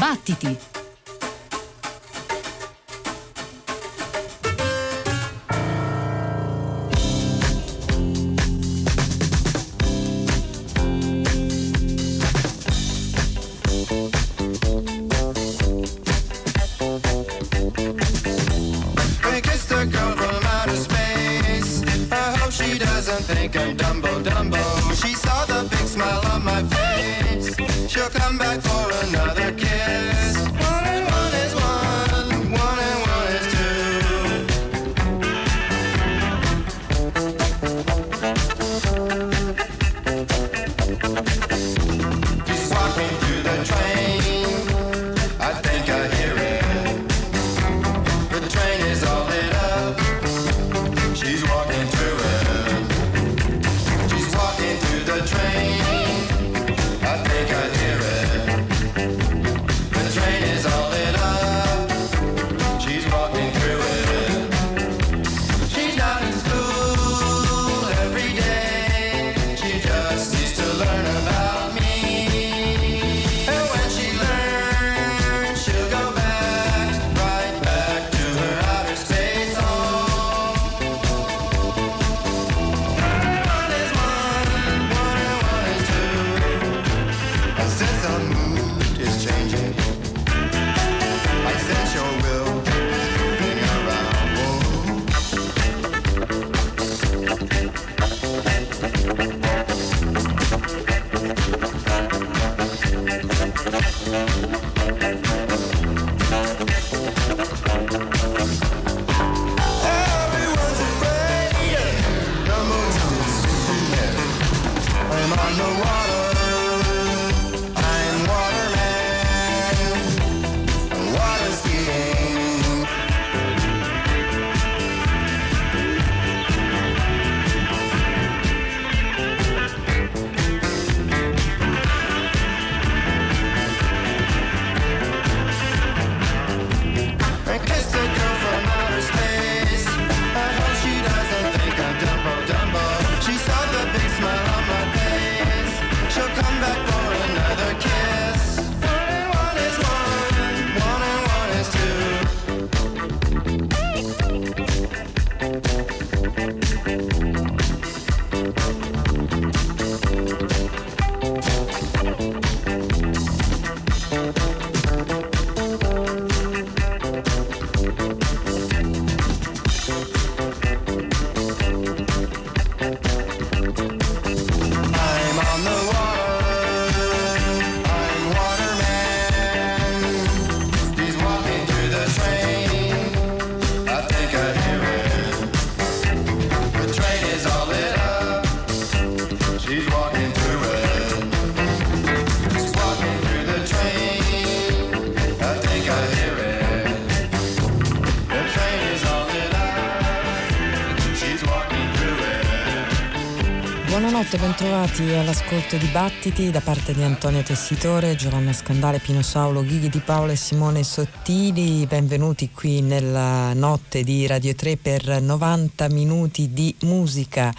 Battiti! Bentrovati all'ascolto di Battiti da parte di Antonio Tessitore, Giovanna Scandale, Pino Saulo, Gigi Di Paolo e Simone Sottili. Benvenuti qui nella notte di Radio 3 per 90 minuti di musica.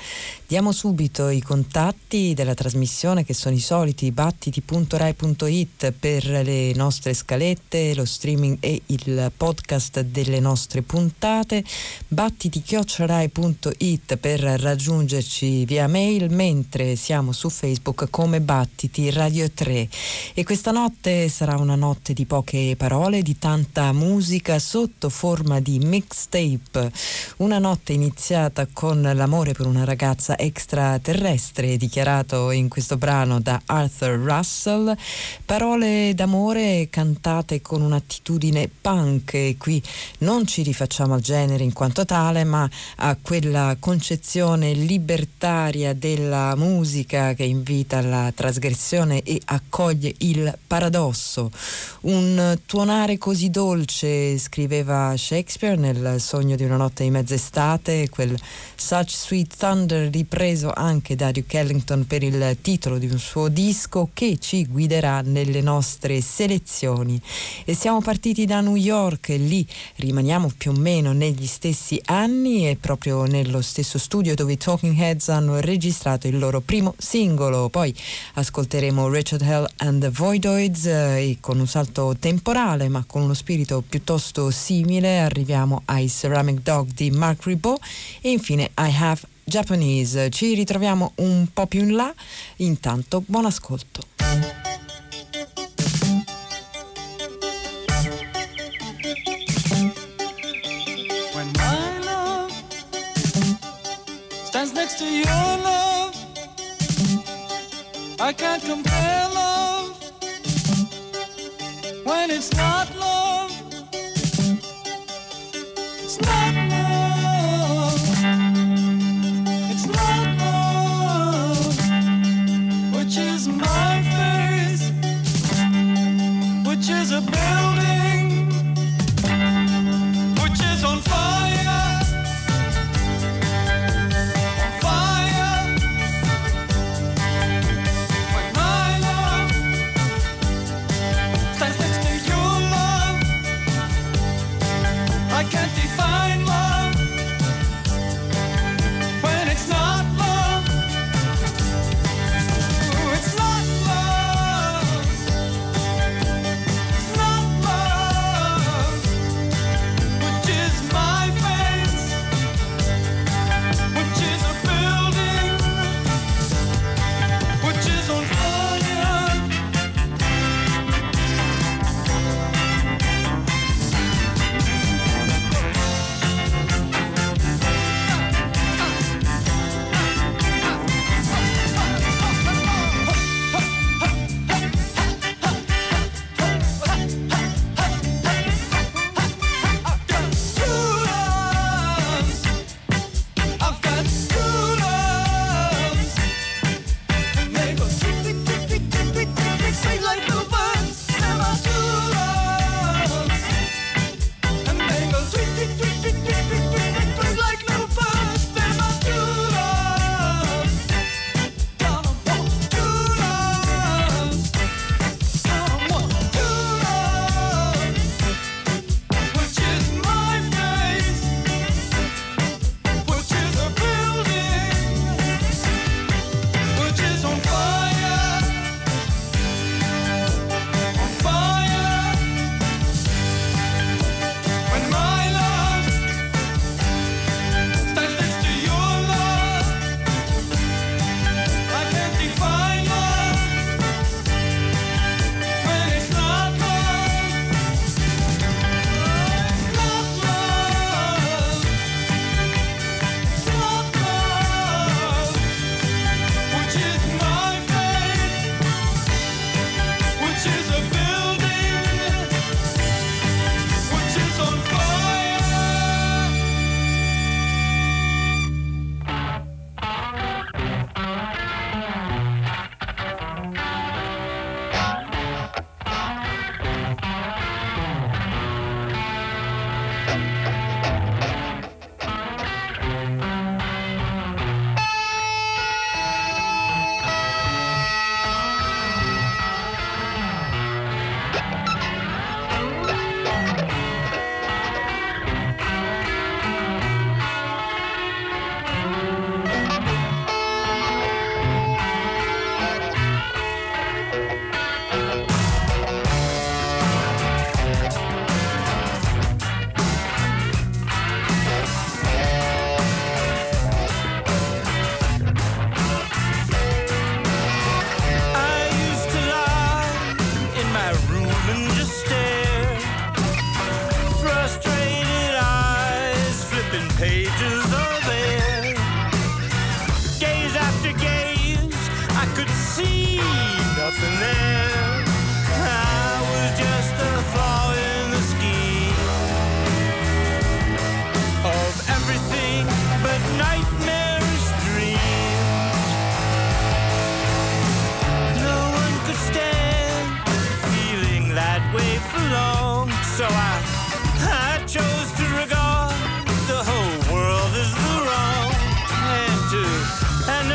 Diamo subito i contatti della trasmissione, che sono i soliti: battiti.rai.it per le nostre scalette, lo streaming e il podcast delle nostre puntate, battiti@rai.it per raggiungerci via mail, mentre siamo su Facebook come Battiti Radio 3. E questa notte sarà una notte di poche parole, di tanta musica sotto forma di mixtape, una notte iniziata con l'amore per una ragazza extraterrestre, dichiarato in questo brano da Arthur Russell, parole d'amore cantate con un'attitudine punk, e qui non ci rifacciamo al genere in quanto tale, ma a quella concezione libertaria della musica che invita alla trasgressione e accoglie il paradosso. Un tuonare così dolce, scriveva Shakespeare nel Sogno di una notte di mezz'estate, quel Such Sweet Thunder ripreso anche da Duke Ellington per il titolo di un suo disco, che ci guiderà nelle nostre selezioni. E siamo partiti da New York, e lì rimaniamo più o meno negli stessi anni e proprio nello stesso studio dove i Talking Heads hanno registrato registrato il loro primo singolo. Poi ascolteremo Richard Hell and the Voidoids e con un salto temporale ma con uno spirito piuttosto simile arriviamo ai Ceramic Dog di Mark Ribot e infine I Have Japanese. Ci ritroviamo un po' più in là, intanto buon ascolto. To your love, I can't compare love when it's not love. It's not love. It's not love, which is my face, which is a building, which is on fire.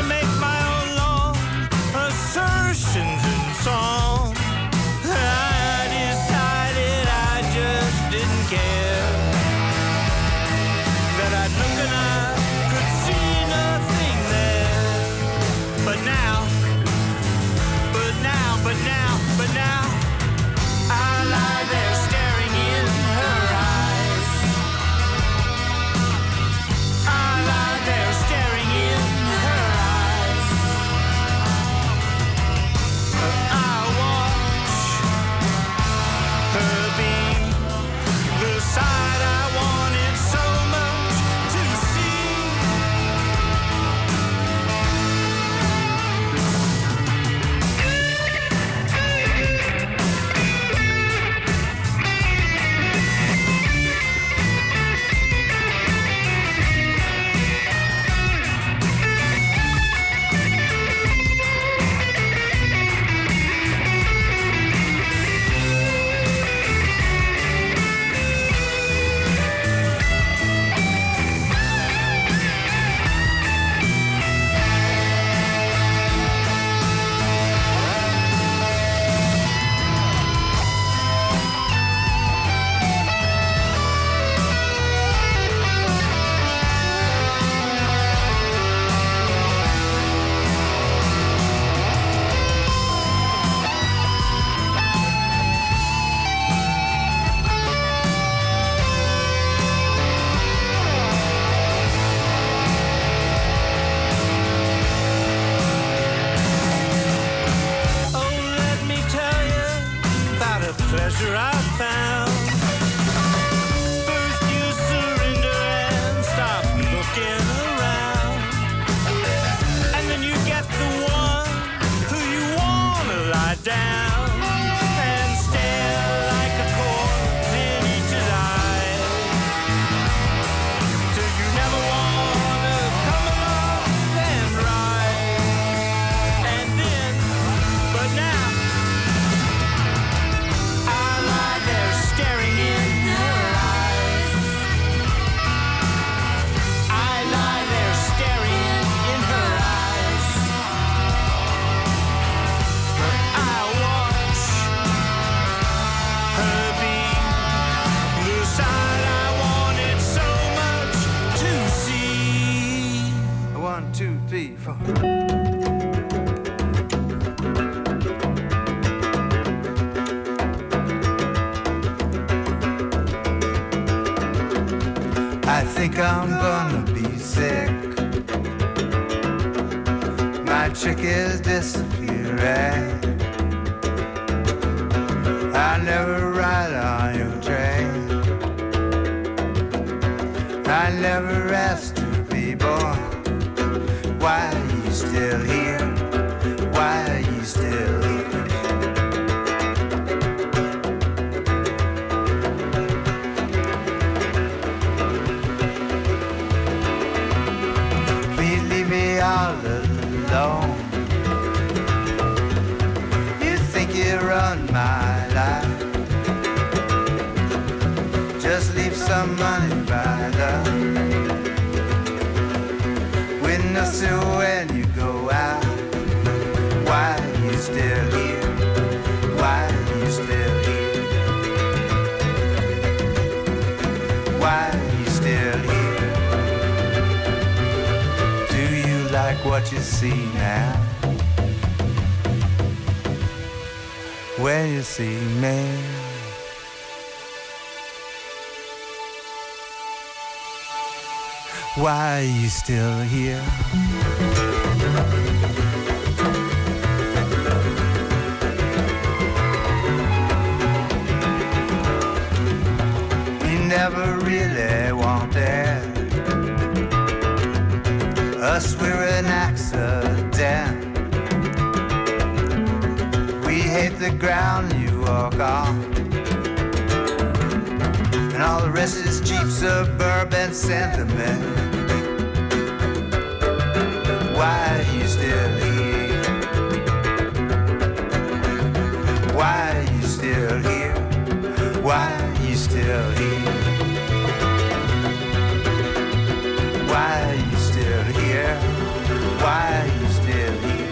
Make my own long assertions and songs. 1, 2, 3, 4. I think I'm gonna be sick. My chick is disappearing. I never ride on your train. I never asked to be born. Why are you still here? Why are you still here? Please leave me all alone. You think you run my life? Just leave some money by the so when you go out, why are you still here? Why are you still here? Why are you still here? Do you like what you see now? When you see me, why are you still here? You never really wanted us, we're an accident. We hate the ground you walk on, and all the rest is cheap suburban sentiment. Why are you still here? Why are you still here? Why are you still here? Why are you still here? Why are you still here?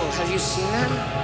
beautiful. Have you seen them?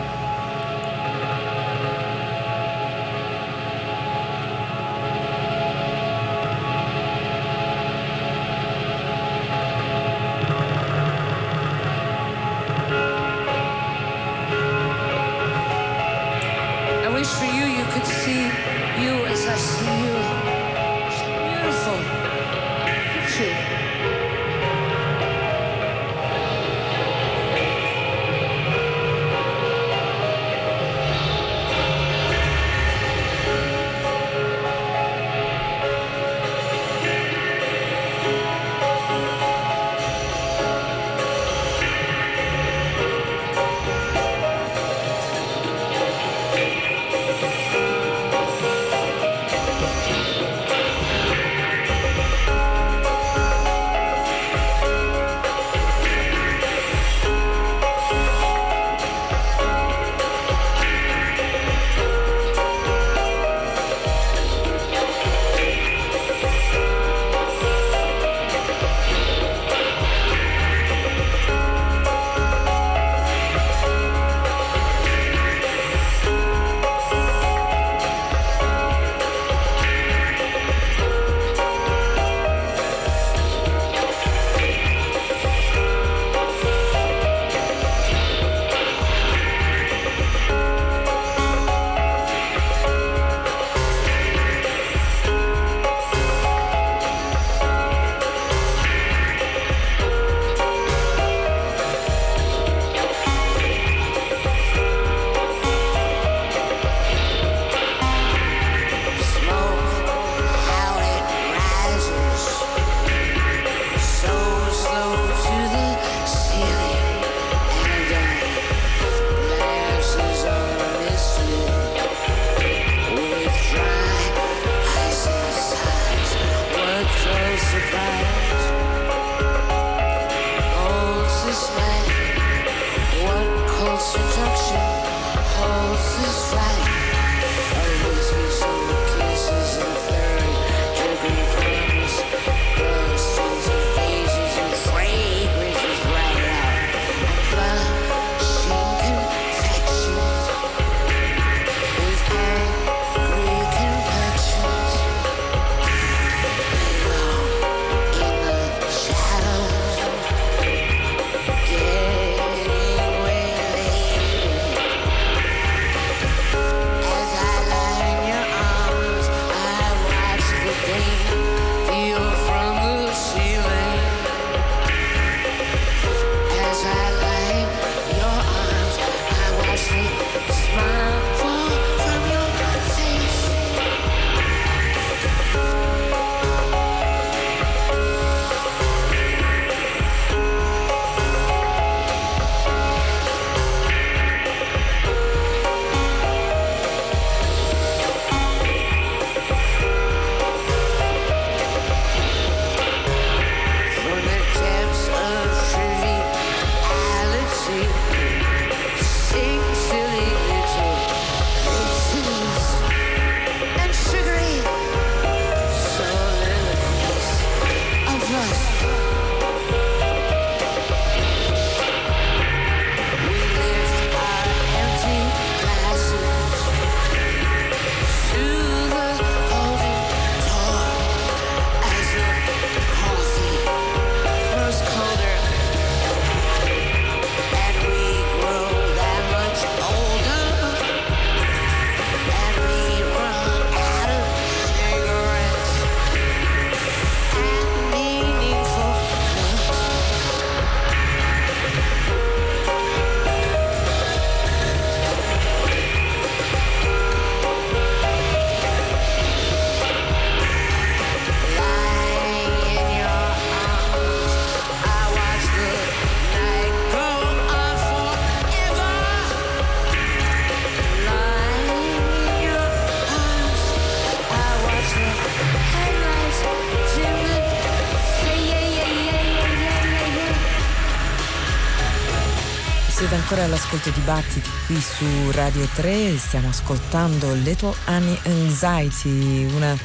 ancora all'ascolto di Battiti qui su Radio 3. Stiamo ascoltando Little Annie Anxiety, una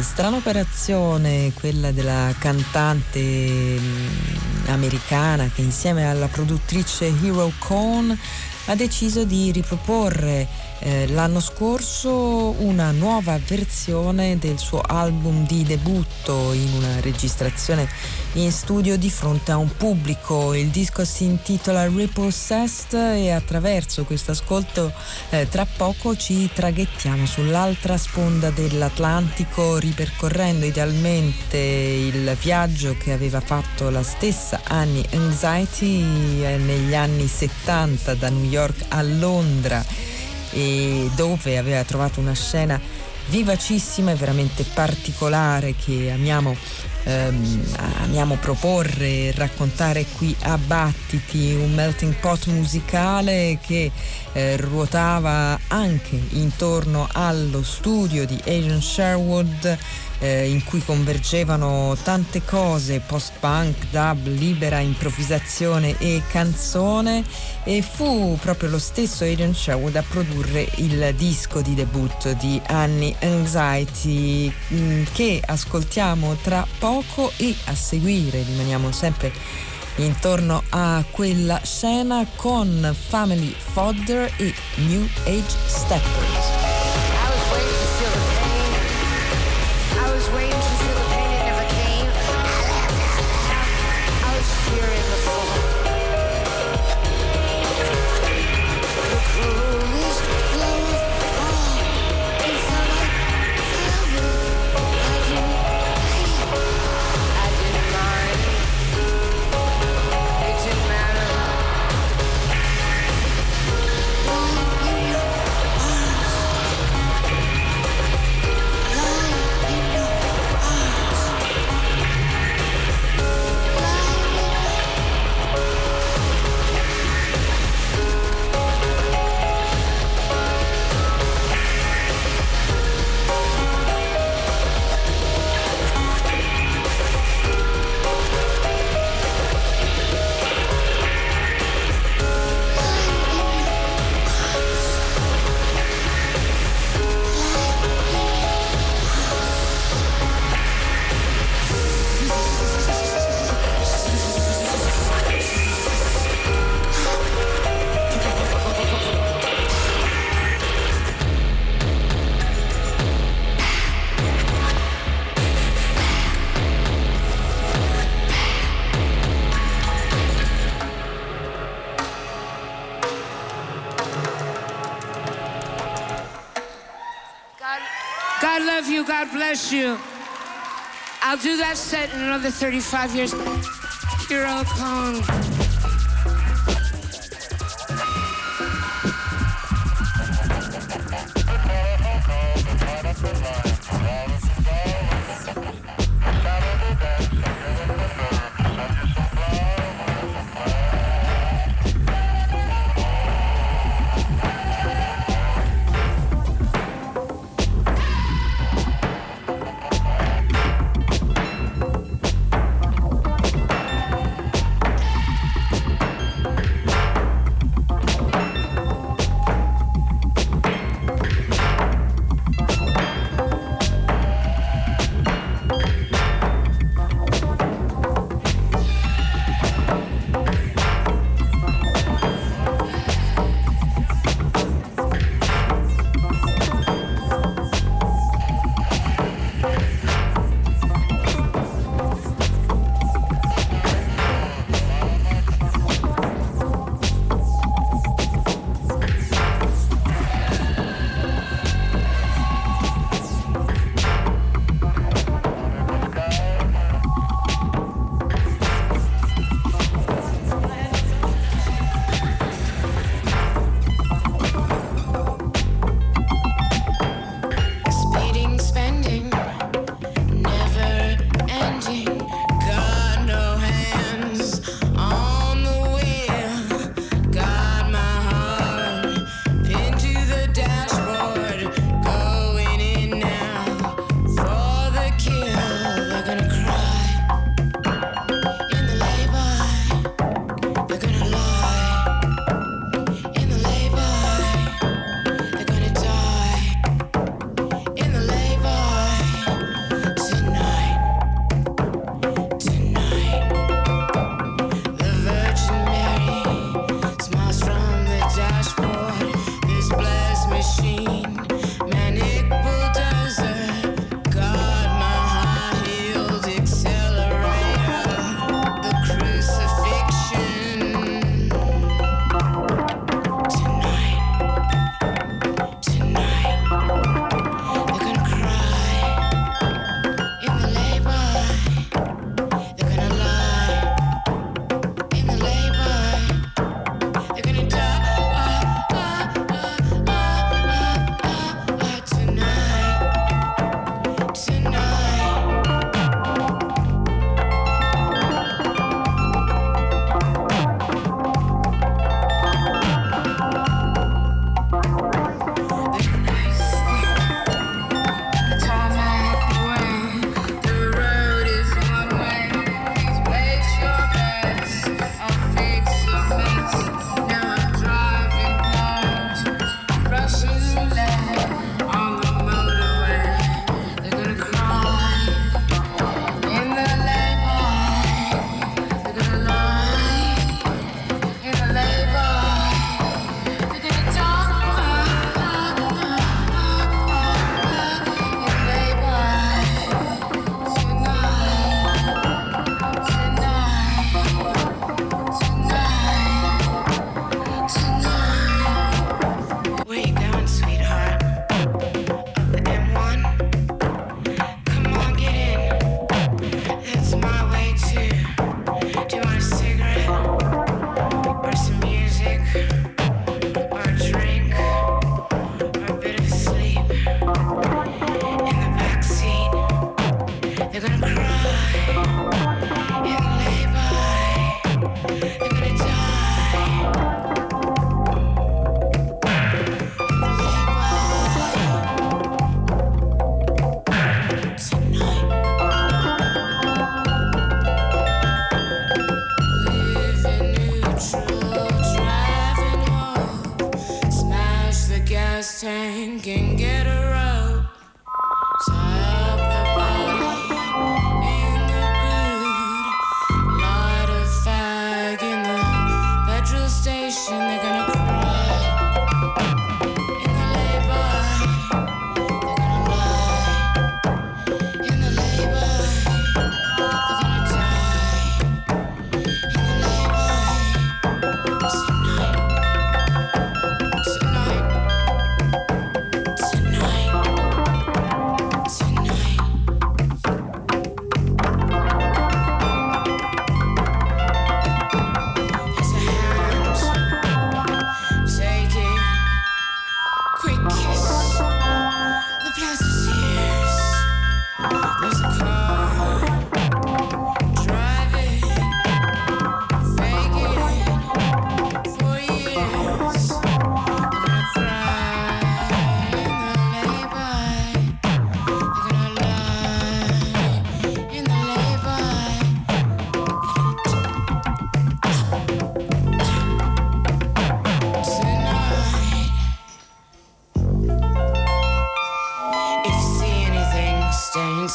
strana operazione, quella della cantante americana che insieme alla produttrice Hero Cone ha deciso di riproporre l'anno scorso una nuova versione del suo album di debutto in una registrazione in studio di fronte a un pubblico. Il disco si intitola Repossessed e attraverso questo ascolto tra poco ci traghettiamo sull'altra sponda dell'Atlantico, ripercorrendo idealmente il viaggio che aveva fatto la stessa Annie Anxiety negli anni 70 da New York a Londra, e dove aveva trovato una scena vivacissima e veramente particolare che amiamo proporre e raccontare qui a Battiti, un melting pot musicale che ruotava anche intorno allo studio di Adrian Sherwood, in cui convergevano tante cose, post-punk, dub, libera improvvisazione e canzone, e fu proprio lo stesso Adrian Sherwood a produrre il disco di debutto di Annie Anxiety che ascoltiamo tra poco. E a seguire rimaniamo sempre intorno a quella scena con Family Fodder e New Age Steppers. God bless you. I'll do that set in another 35 years. You're all calm.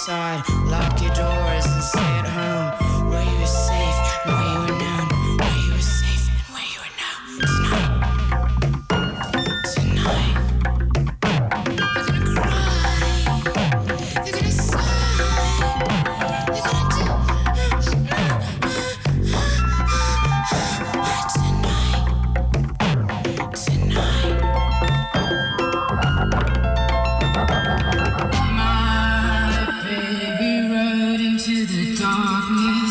outside, lock your doors and stay at home, where you were safe and where you were known, where you were safe and where you were known. Tonight, tonight, they're gonna cry, they're gonna sigh, they're gonna do, tonight, tonight. Darkness.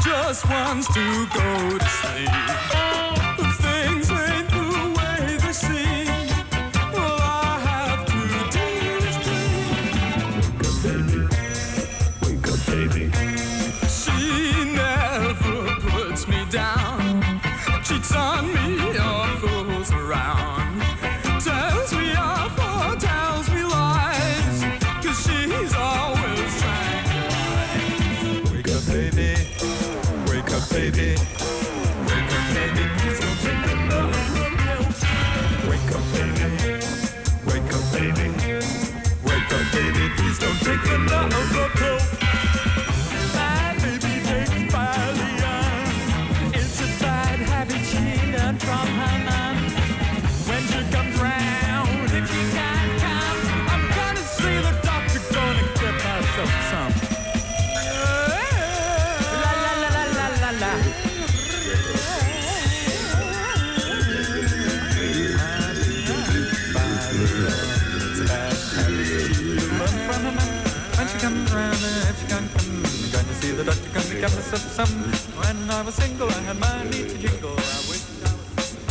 she just wants to go to sleep. When I was single, I had my need to jingle. I wished I was single.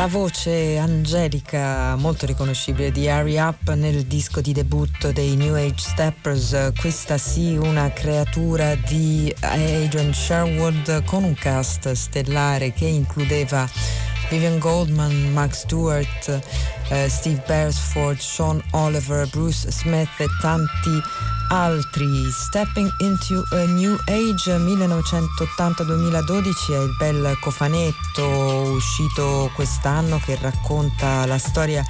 la voce angelica molto riconoscibile di Ari Up nel disco di debutto dei New Age Steppers, questa sì una creatura di Adrian Sherwood, con un cast stellare che includeva Vivian Goldman, Mark Stewart, Steve Beresford, Sean Oliver, Bruce Smith e tanti altri. Stepping into a New Age 1980-2012 è il bel cofanetto uscito quest'anno che racconta la storia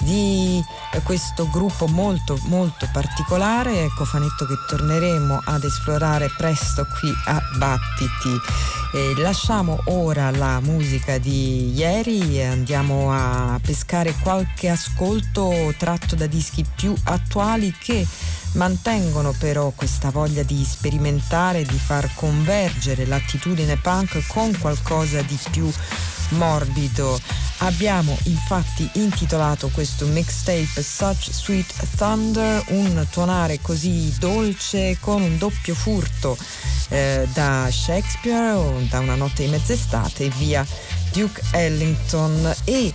di questo gruppo molto molto particolare, cofanetto che torneremo ad esplorare presto qui a Battiti. Lasciamo ora la musica di ieri e andiamo a pescare qualche ascolto tratto da dischi più attuali che mantengono però questa voglia di sperimentare, di far convergere l'attitudine punk con qualcosa di più morbido. Abbiamo infatti intitolato questo mixtape Such Sweet Thunder, un tuonare così dolce con un doppio furto da Shakespeare o da Una notte di mezz'estate e via Duke Ellington. E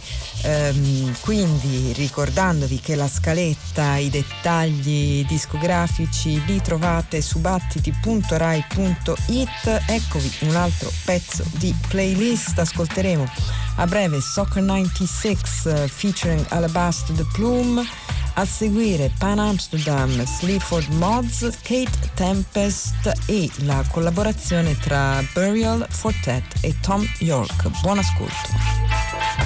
quindi ricordandovi che la scaletta, i dettagli discografici li trovate su battiti.rai.it. Eccovi un altro pezzo di playlist, ascolteremo a breve Soccer 96 featuring Alabaster de Plume, a seguire Pan Amsterdam, Sleaford Mods, Kate Tempest e la collaborazione tra Burial, Four Tet e Thom Yorke. Buon ascolto.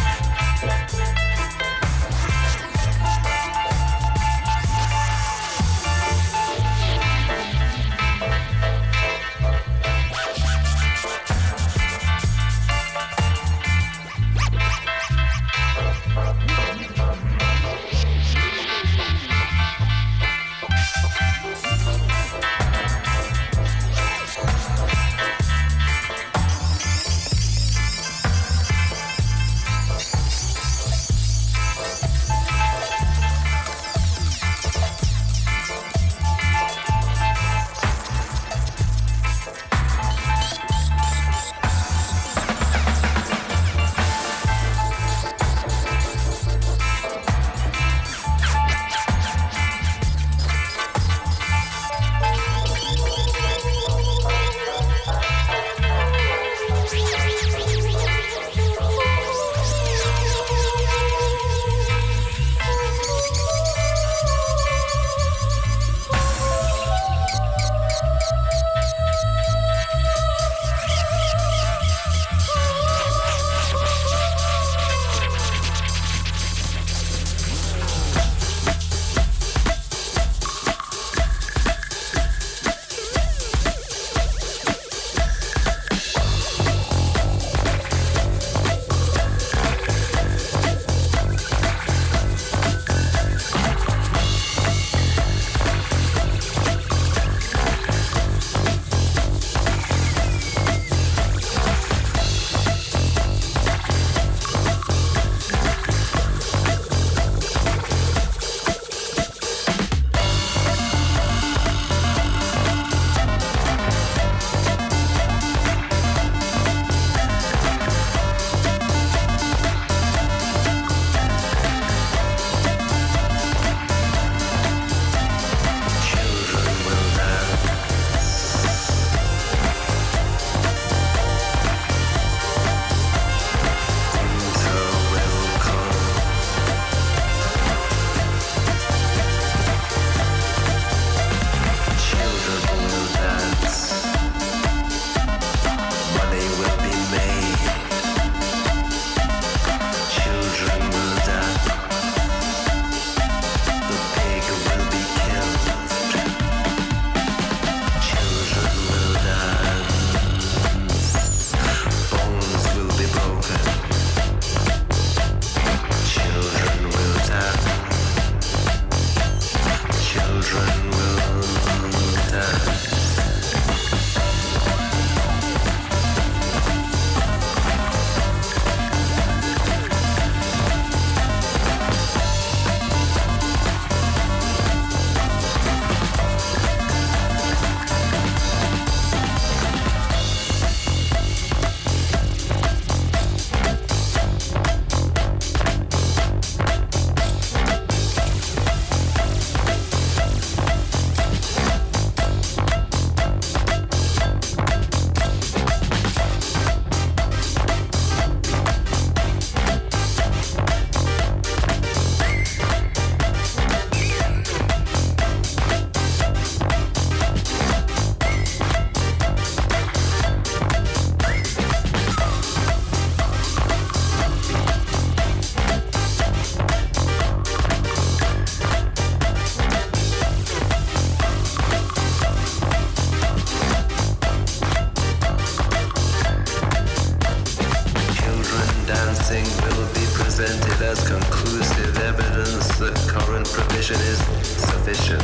provision is sufficient.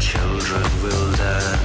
Children will learn.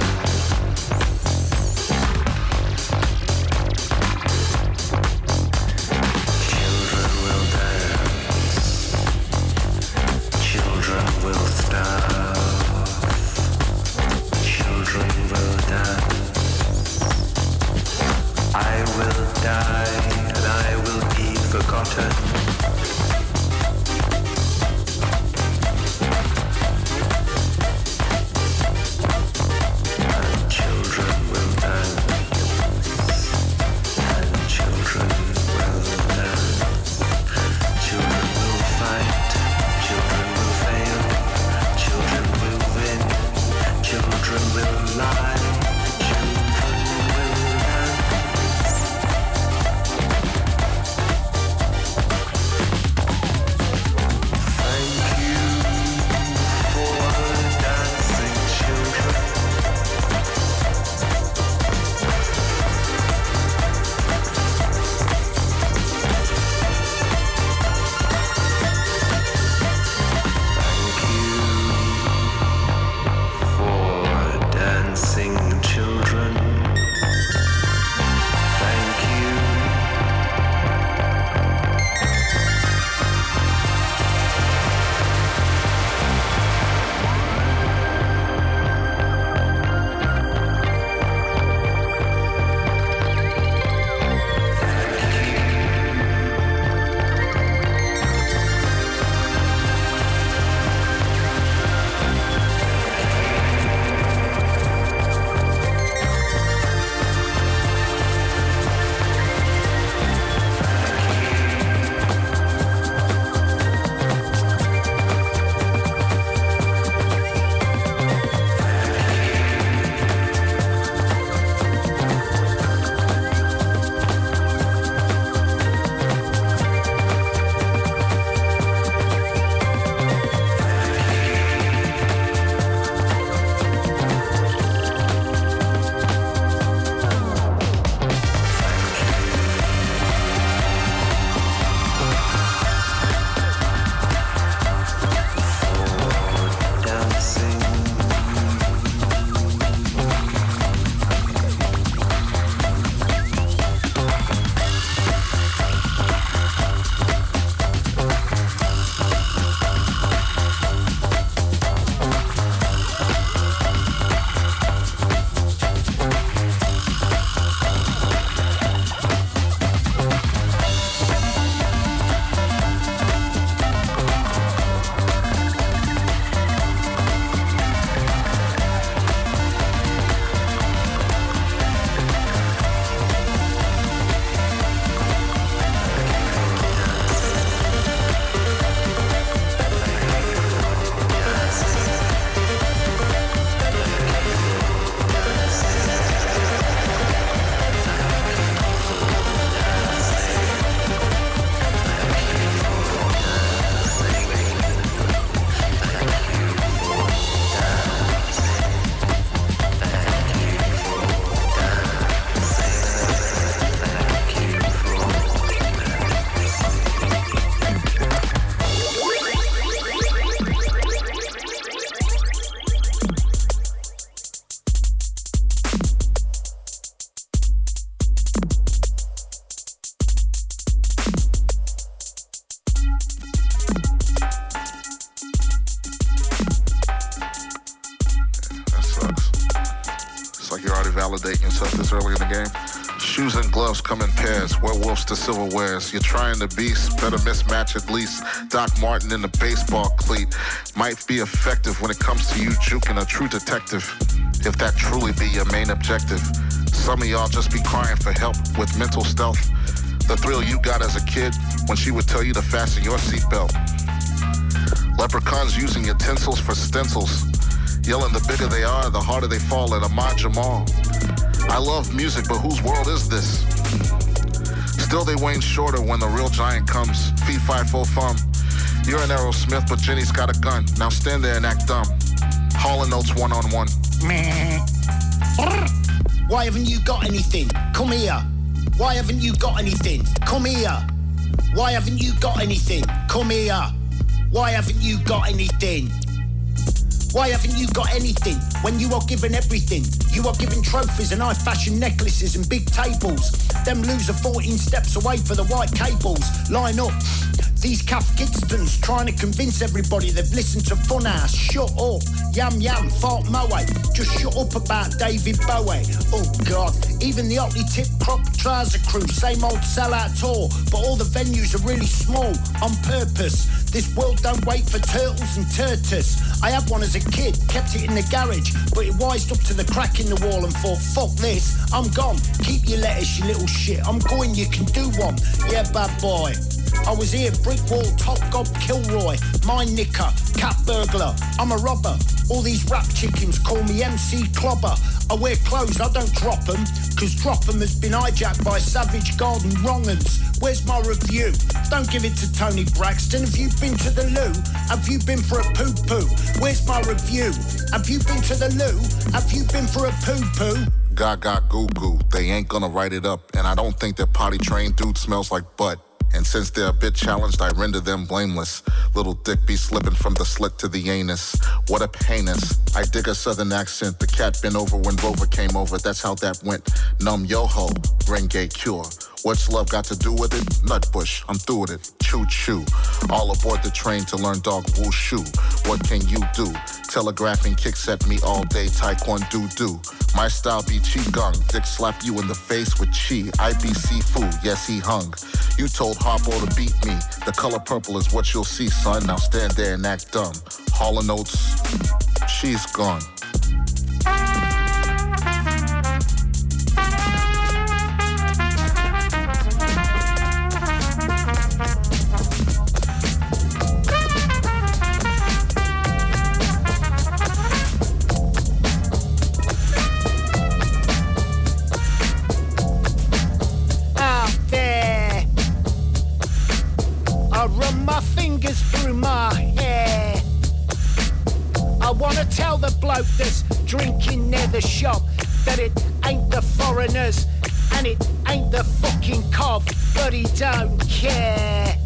Silverwares, you're trying to beast, better mismatch at least. Doc Martin in the baseball cleat might be effective when it comes to you juking a true detective, if that truly be your main objective. Some of y'all just be crying for help with mental stealth. The thrill you got as a kid when she would tell you to fasten your seatbelt. Leprechauns using utensils for stencils, yelling the bigger they are, the harder they fall at Ahmad Jamal. I love music, but whose world is this? Still they wane shorter when the real giant comes. Fee, fi, fo, fum. You're an Aerosmith, but Jenny's got a gun. Now stand there and act dumb. Hall & Notes one-on-one. Meh. Why haven't you got anything? Come here. Why haven't you got anything? Come here. Why haven't you got anything? Come here. Why haven't you got anything? Why haven't you got anything when you are given everything? You are given trophies and high-fashion necklaces and big tables. Them loser 14 steps away for the white cables. Line up. These Caff Kidstons trying to convince everybody they've listened to Funhouse. Shut up. Yam yam, fart moe. Just shut up about David Bowie. Oh, God. Even the hotly tipped crop trouser crew. Same old sellout tour. But all the venues are really small on purpose. This world don't wait for turtles and turtles. I had one as a kid, kept it in the garage, but it wised up to the crack in the wall and thought, fuck this, I'm gone. Keep your lettuce, you little shit. I'm going, you can do one. Yeah, bad boy. I was here, brick wall, top gob, Kilroy, mine knicker, cat burglar, I'm a robber. All these rap chickens call me MC Clobber. I wear clothes, I don't drop them, cos drop them has been hijacked by Savage Garden wrong'uns. Where's my review? Don't give it to Tony Braxton. Have you been to the loo? Have you been for a poo-poo? Where's my review? Have you been to the loo? Have you been for a poo-poo? Gaga goo goo, they ain't gonna write it up, and I don't think that potty trained dude smells like butt. And since they're a bit challenged, I render them blameless. Little dick be slipping from the slit to the anus. What a penis. I dig a southern accent. The cat bent over when Rover came over. That's how that went. Numb yo-ho, bring gay cure. What's love got to do with it? Nutbush, I'm through with it. Choo-choo. All aboard the train to learn dog woo-shoo. What can you do? Telegraphing kicks at me all day, taekwondo-do. My style be qigong, dick slap you in the face with chi. I be Sifu, yes he hung. You told Harpo to beat me. The color purple is what you'll see, son. Now stand there and act dumb. Hall & Oates, she's gone. I run my fingers through my hair. I wanna tell the bloke that's drinking near the shop that it ain't the foreigners and it ain't the fucking cop, but he don't care.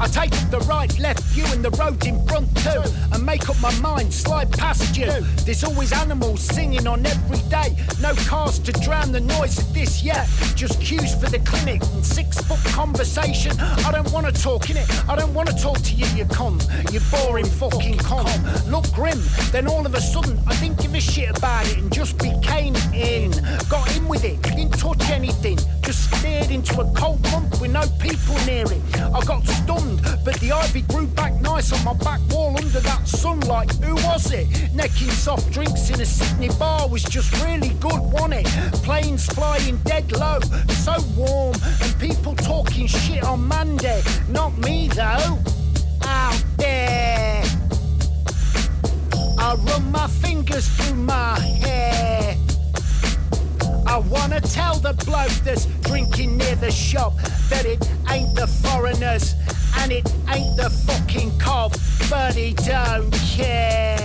I take up the right, left view and the road in front too, and make up my mind, slide past you. There's always animals singing on every day. No cars to drown the noise of this, yeah. Just queues for the clinic and 6 foot conversation. I don't wanna talk innit, I don't wanna talk to you, you con. You boring fucking con. Look grim, then all of a sudden I didn't give a shit about it and just became in. Got in with it, didn't touch anything. Just stared into a cold month with no people near it. I got stunned, but the ivy grew back nice on my back wall under that sunlight. Who was it? Necking soft drinks in a Sydney bar was just really good, wasn't it? Planes flying dead low, so warm, and people talking shit on Monday. Not me though, out there. I run my fingers through my hair. I wanna tell the bloke that's drinking near the shop that it ain't the foreigners and it ain't the fucking cop, but he don't care.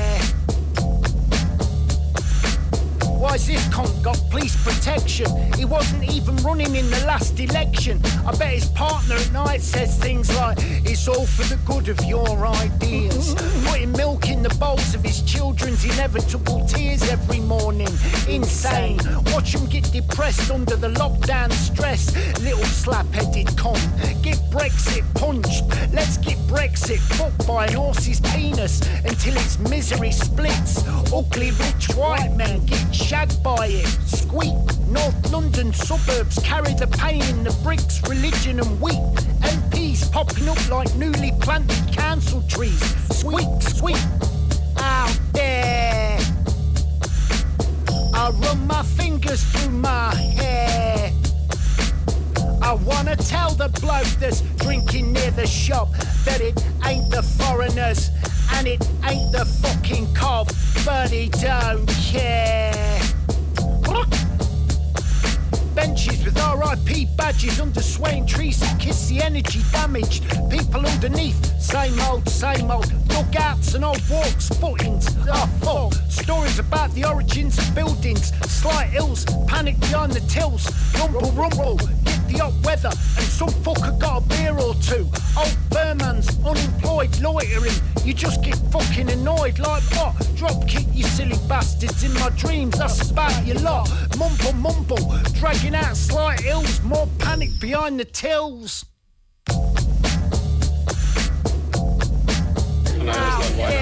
Why's this cunt got police protection? He wasn't even running in the last election. I bet his partner at night says things like, it's all for the good of your ideas. Putting milk in the bowls of his children's inevitable tears every morning. Insane. Watch him get depressed under the lockdown stress. Little slap-headed cunt. Get Brexit punched. Let's get Brexit fucked by an horse's penis until its misery splits. Ugly rich white men get shot. Shag by it, squeak, North London suburbs carry the pain in the bricks, religion and wheat, MPs popping up like newly planted council trees, squeak, squeak, out there. I run my fingers through my hair. I wanna tell the bloke that's drinking near the shop that it ain't the foreigners and it ain't the fucking cop, but he don't care. Benches with R.I.P. badges under swaying trees and kiss the energy damaged. People underneath, same old, dugouts and old walks, footings, oh fuck. Stories about the origins of buildings, slight ills, panic behind the tills, rumble, rumble, get the hot weather, and some fucker got a beer or two. Old Burman's unemployed loitering, you just get fucking annoyed. Like what? Drop kick you silly bastards in my dreams, I spat you lot. Mumble mumble, dragging out slight hills, more panic behind the tills. Yeah.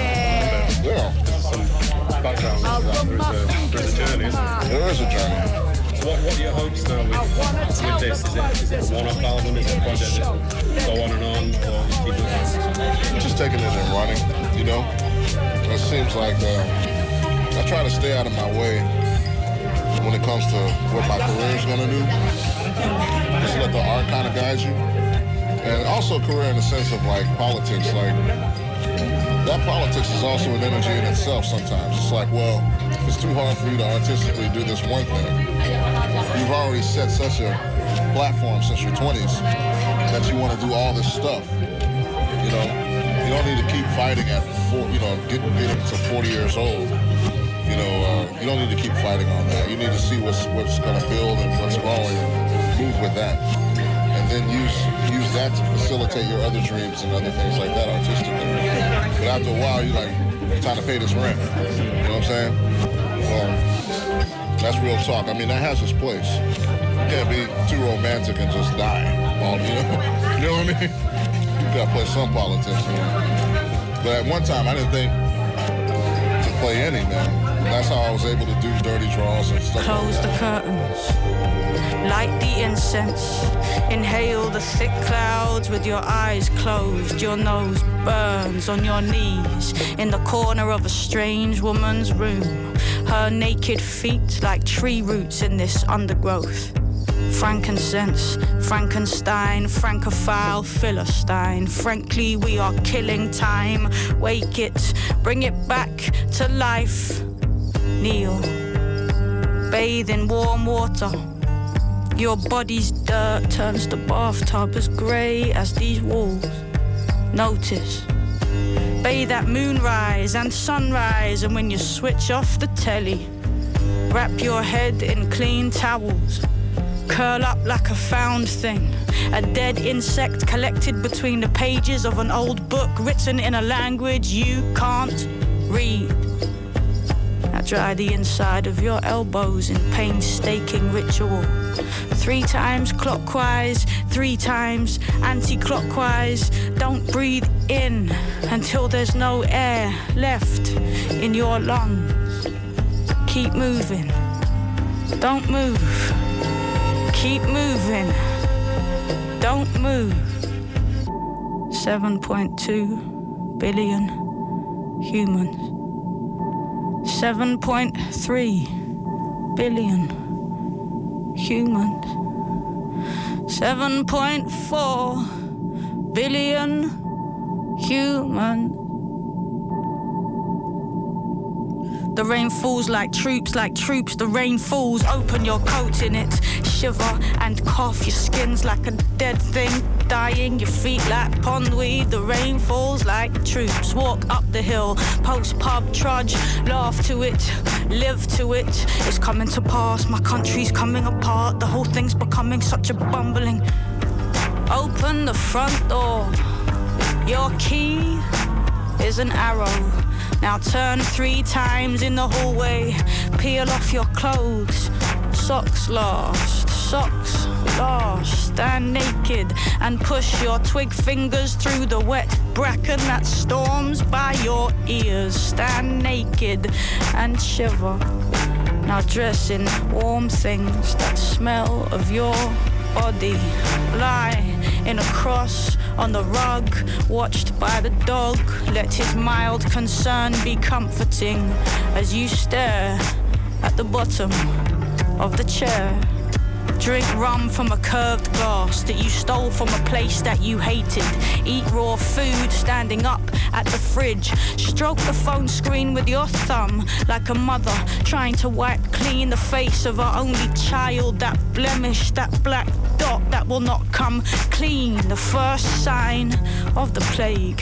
Background there's a journey, isn't there? There is a journey. What are your hopes though with this? Is it a one-off album? Is it a project that go on and on, or you keep looking? Just taking it and running, you know? It seems like I try to stay out of my way when it comes to what my career's gonna do. Just let the art kind of guide you. And also career in the sense of like politics, that politics is also an energy in itself sometimes. It's like, well, if it's too hard for you to artistically do this one thing, you've already set such a platform since your 20s that you want to do all this stuff. You know, you don't need to keep fighting at, getting to 40 years old. You know, you don't need to keep fighting on that. You need to see what's going to build and what's growing and move with that. And then use that to facilitate your other dreams and other things like that artistically. But after a while, you're like, trying to pay this rent. You know what I'm saying? Well, that's real talk. I mean, that has its place. You can't be too romantic and just die. You know what I mean? You gotta play some politics, man. But at one time, I didn't think to play any, man. That's how I was able to do dirty draws and stuff. Close like that. The curtains, light the incense, inhale the thick clouds with your eyes closed, your nose burns, on your knees in the corner of a strange woman's room, her naked feet like tree roots in this undergrowth. Frankincense, Frankenstein, Francophile, Philistine. Frankly, we are killing time. Wake it, bring it back to life. Kneel, bathe in warm water. Your body's dirt turns the bathtub as grey as these walls. Notice, bathe at moonrise and sunrise, and when you switch off the telly, wrap your head in clean towels. Curl up like a found thing, a dead insect collected between the pages of an old book written in a language you can't read. Dry the inside of your elbows in painstaking ritual. 3 times clockwise, 3 times anti-clockwise. Don't breathe in until there's no air left in your lungs. Keep moving. Don't move. Keep moving. Don't move. 7.2 billion humans. 7.3 billion humans, 7.4 billion humans. The rain falls like troops, the rain falls. Open your coat in it, shiver and cough. Your skin's like a dead thing, dying. Your feet like pondweed, the rain falls like troops. Walk up the hill, post pub trudge, laugh to it, live to it. It's coming to pass, my country's coming apart. The whole thing's becoming such a bumbling. Open the front door, your key is an arrow. Now turn 3 times in the hallway. Peel off your clothes. Socks last. Socks last. Stand naked and push your twig fingers through the wet bracken that storms by your ears. Stand naked and shiver. Now dress in warm things that smell of your body. Lie in a cross on the rug, watched by the dog. Let his mild concern be comforting as you stare at the bottom of the chair. Drink rum from a curved glass that you stole from a place that you hated. Eat raw food standing up at the fridge. Stroke the phone screen with your thumb like a mother trying to wipe clean the face of her only child. That blemish, that black dot that will not come clean. The first sign of the plague.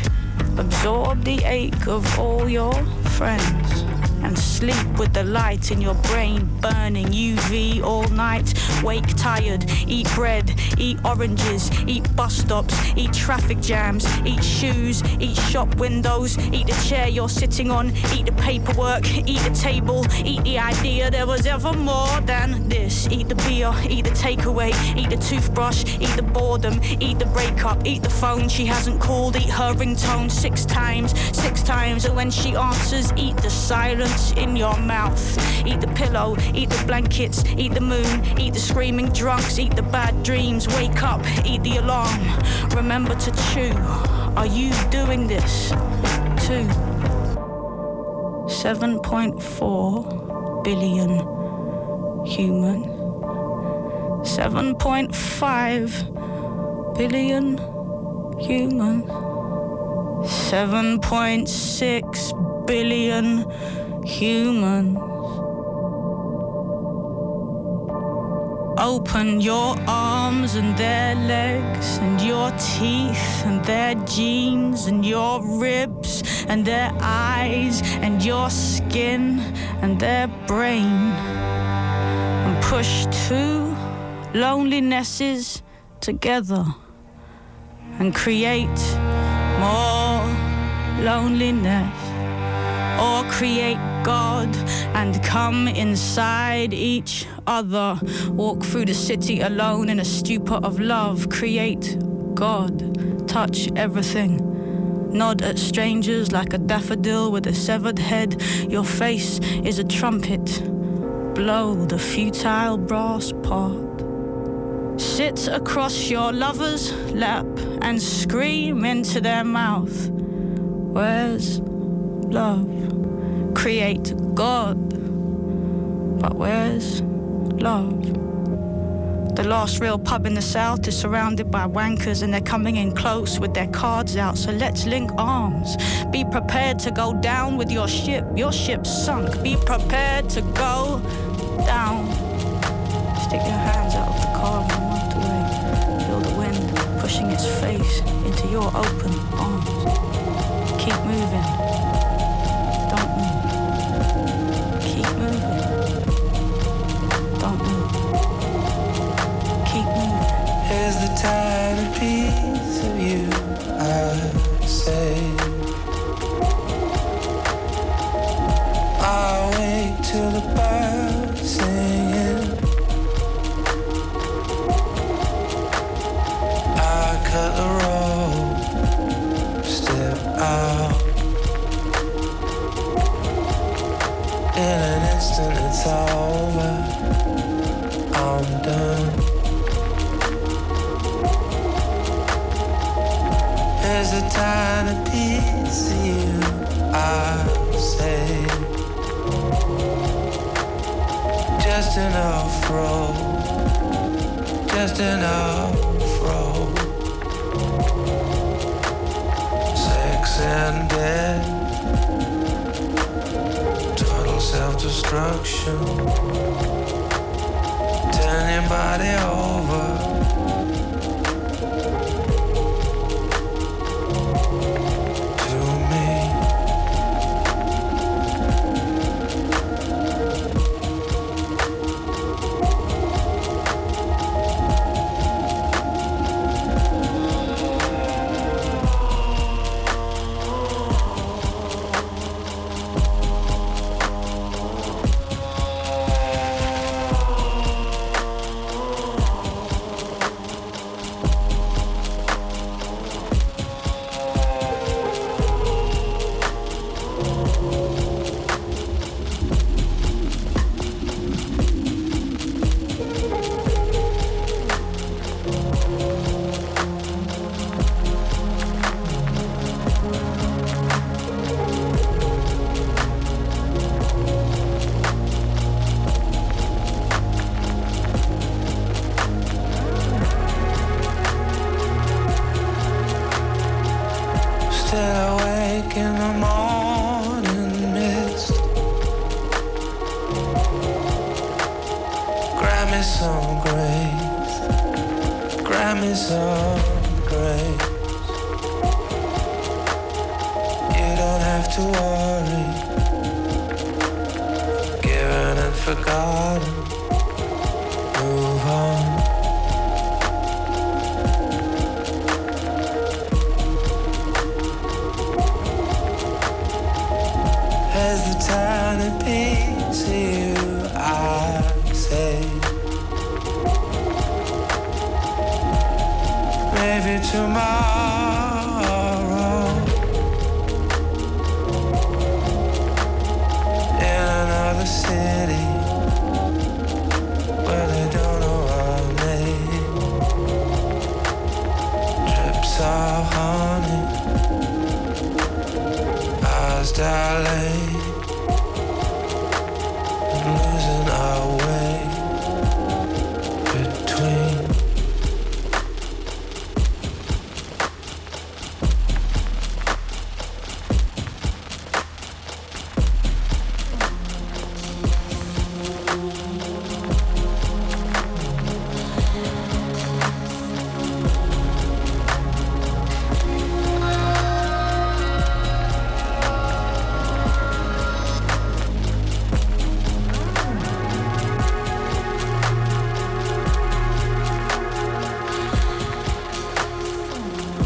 Absorb the ache of all your friends. and sleep with the light in your brain burning UV all night. Wake tired, eat bread, eat oranges, eat bus stops, eat traffic jams, eat shoes, eat shop windows, eat the chair you're sitting on, eat the paperwork, eat the table, eat the idea there was ever more than this. Eat the beer, eat the takeaway, eat the toothbrush, eat the boredom, eat the breakup, eat the phone she hasn't called, eat her ringtone 6 times, 6 times, and when she answers, eat the silence in your mouth. Eat the pillow, eat the blankets, eat the moon, eat the screaming drunks, eat the bad dreams, wake up, eat the alarm, remember to chew. Are you doing this too? 7.4 billion human, 7.5 billion human, 7.6 billion humans. Open your arms and their legs and your teeth and their jeans and your ribs and their eyes and your skin and their brain, and push two lonelinesses together and create more loneliness, or create God and come inside each other. Walk through the city alone in a stupor of love. Create God. Touch everything. Nod at strangers like a daffodil with a severed head. Your face is a trumpet. Blow the futile brass part. Sit across your lover's lap and scream into their mouth. Where's love? Create God, but where's love? The last real pub in the south is surrounded by wankers and they're coming in close with their cards out, so let's link arms. Be prepared to go down with your ship's sunk. Be prepared to go down. Stick your hands out of the car and walk away. Feel the wind pushing its face into your open arms. Keep moving. Here's the timepiece of you I saved. I'll wait till the birds singing. I cut the rope, step out. In an instant it's over, I'm done. There's a tiny piece of you I saved, just enough roll, just enough roll. Sex and death, total self-destruction. Turn your body over. You don't have to worry. forgotten. Move on. As the tiny piece of you I say, maybe tomorrow. City, well I don't know our name. Trips are haunted, eyes dilate, and losing our way between.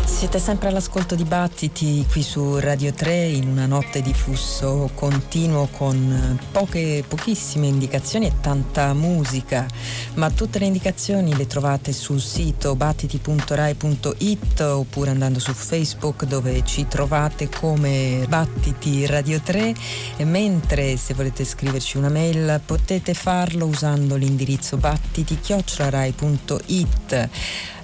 Siete sempre all'ascolto di Battiti qui su Radio 3 in una notte di flusso continuo con pochissime indicazioni e tanta musica, ma tutte le indicazioni le trovate sul sito battiti.rai.it oppure andando su Facebook dove ci trovate come Battiti Radio 3, e mentre se volete scriverci una mail potete farlo usando l'indirizzo battiti@rai.it.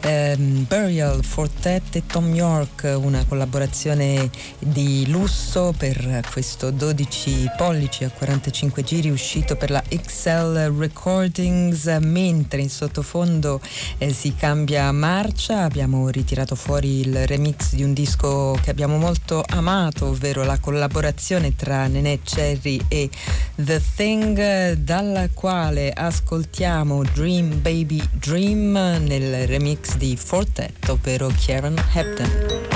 Burial, Four Tet e Thom Yorke, una collaborazione di lusso per questo 12 pollici a 45 giri uscito per la XL Recordings. Mentre in sottofondo si cambia marcia, abbiamo ritirato fuori il remix di un disco che abbiamo molto amato, ovvero la collaborazione tra Nenè Cherry e The Thing, dalla quale ascoltiamo Dream Baby Dream nel remix di Four Tet, ovvero Kieran Hepton.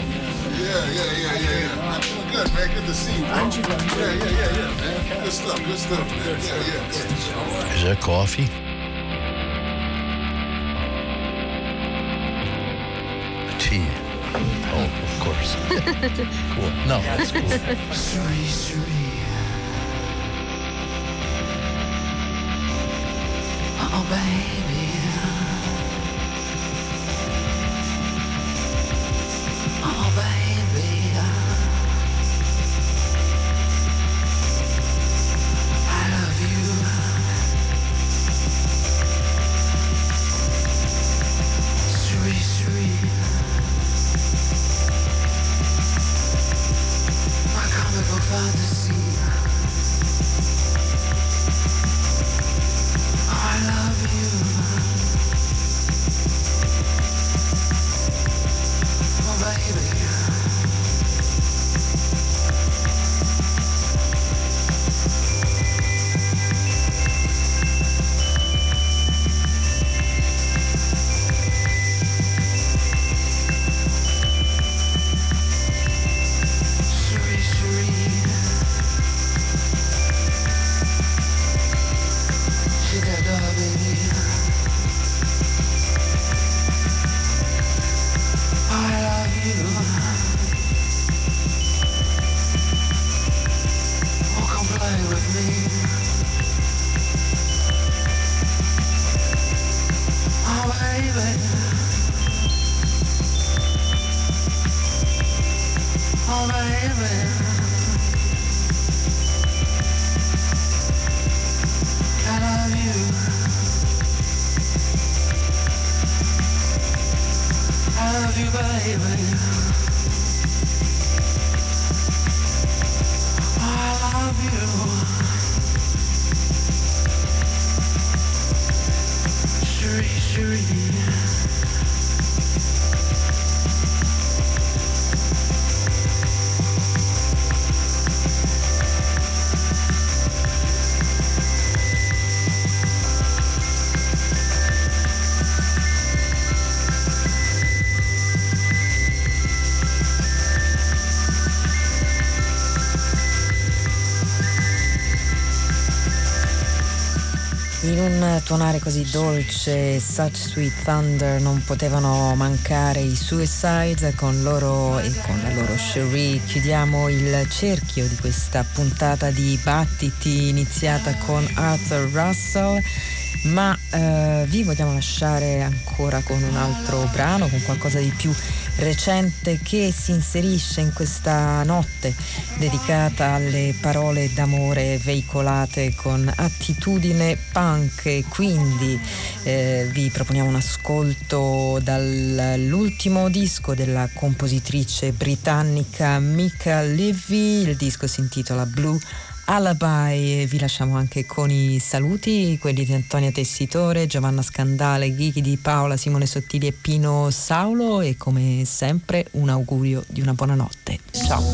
Yeah. I'm doing good, man. Good to see you, bro. Yeah, man. Good stuff, man. Yeah. Is there coffee? Tea. Oh, of course. Cool. No, that's cool. Sorry. Oh, baby. Oh, baby. I love you. Sweet. My comic book fantasy. I love you, oh baby. Suonare così dolce, Such Sweet Thunder, non potevano mancare i Suicides con loro e con la loro Cherie. Chiudiamo il cerchio di questa puntata di Battiti iniziata con Arthur Russell, ma vi vogliamo lasciare ancora con un altro brano, con qualcosa di più recente che si inserisce in questa notte dedicata alle parole d'amore veicolate con attitudine punk, e quindi vi proponiamo un ascolto dall'ultimo disco della compositrice britannica Mika Levy. Il disco si intitola Blue Alabai. Vi lasciamo anche con i saluti, quelli di Antonio Tessitore, Giovanna Scandale, Gigi Di Paolo, Simone Sottili e Pino Saulo, e come sempre un augurio di una buona notte. Ciao.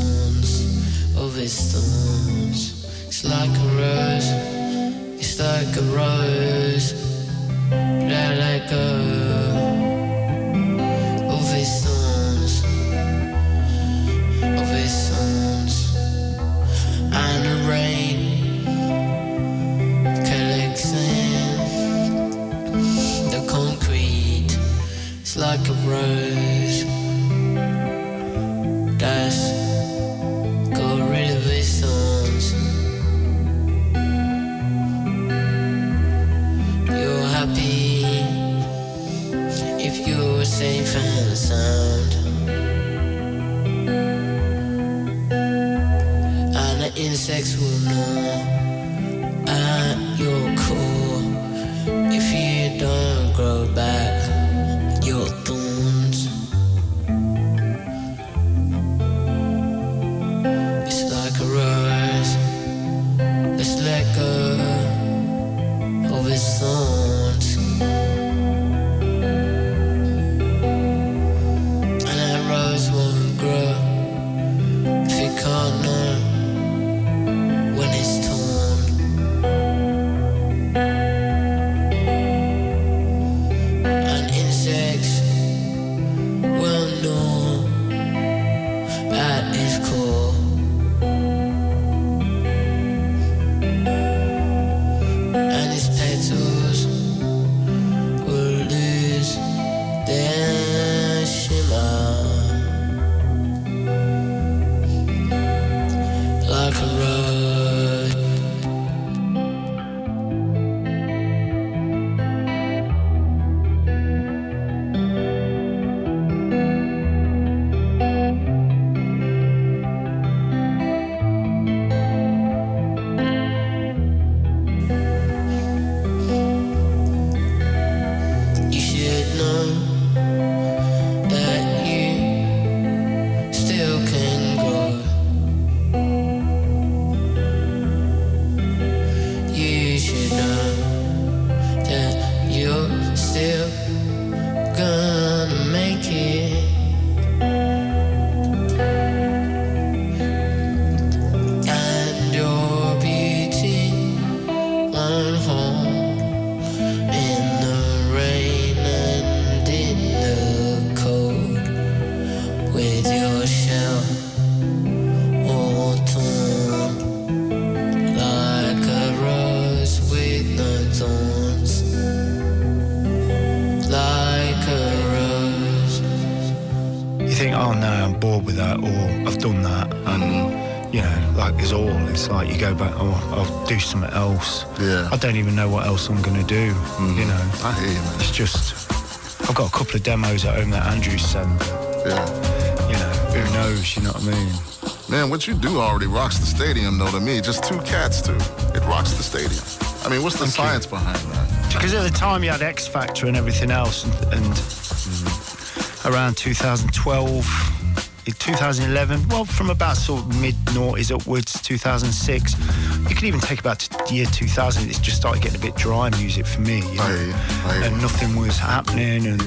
And the rain collects in the concrete. It's like a rose that's got rid of its thorns. You're happy if you're safe and sound. Insects will gnaw at your core if you don't grow back your thorns. It's like a rose that's let go of its thorns, and that rose won't grow if you can't know. It's torn. no, I'm bored with that, or I've done that, and, you know, like it's all, it's like you go back, oh, I'll do something else. Yeah. I don't even know what else I'm going to do, you know. I hear you, man. It's just, I've got a couple of demos at home that Andrew's sent. Yeah. You know, who knows, you know what I mean? Man, what you do already rocks the stadium, though, to me. Just two cats, too. It rocks the stadium. I mean, what's the science behind that? Because at the time you had X Factor and everything else, and around 2012... 2011, well, from about sort of mid-noughties upwards, 2006. You could even take about the year 2000. It just started getting a bit dry music for me, you know? And nothing was happening, and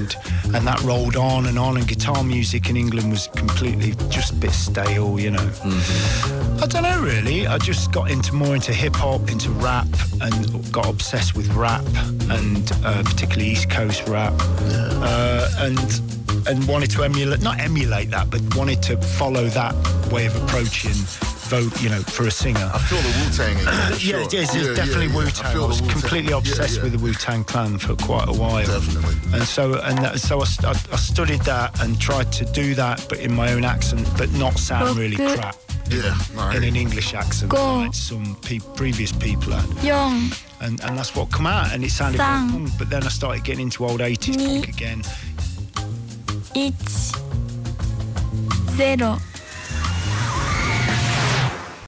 that rolled on, and guitar music in England was completely just a bit stale, you know. I don't know, really. I just got more into hip-hop, into rap, and got obsessed with rap, and particularly East Coast rap, and wanted to emulate, not emulate that, but wanted to follow that way of approaching vote, you know, for a singer. I feel the Wu-Tang in that, sure. Yeah, definitely Wu-Tang. I was completely obsessed with the Wu-Tang Clan for quite a while. Definitely. And so I studied that and tried to do that, but in my own accent, but not sound really crap. Yeah, right. In an English accent, like some previous people had. Young. And that's what come out, and it sounded punk, but then I started getting into old 80s punk again. 1 0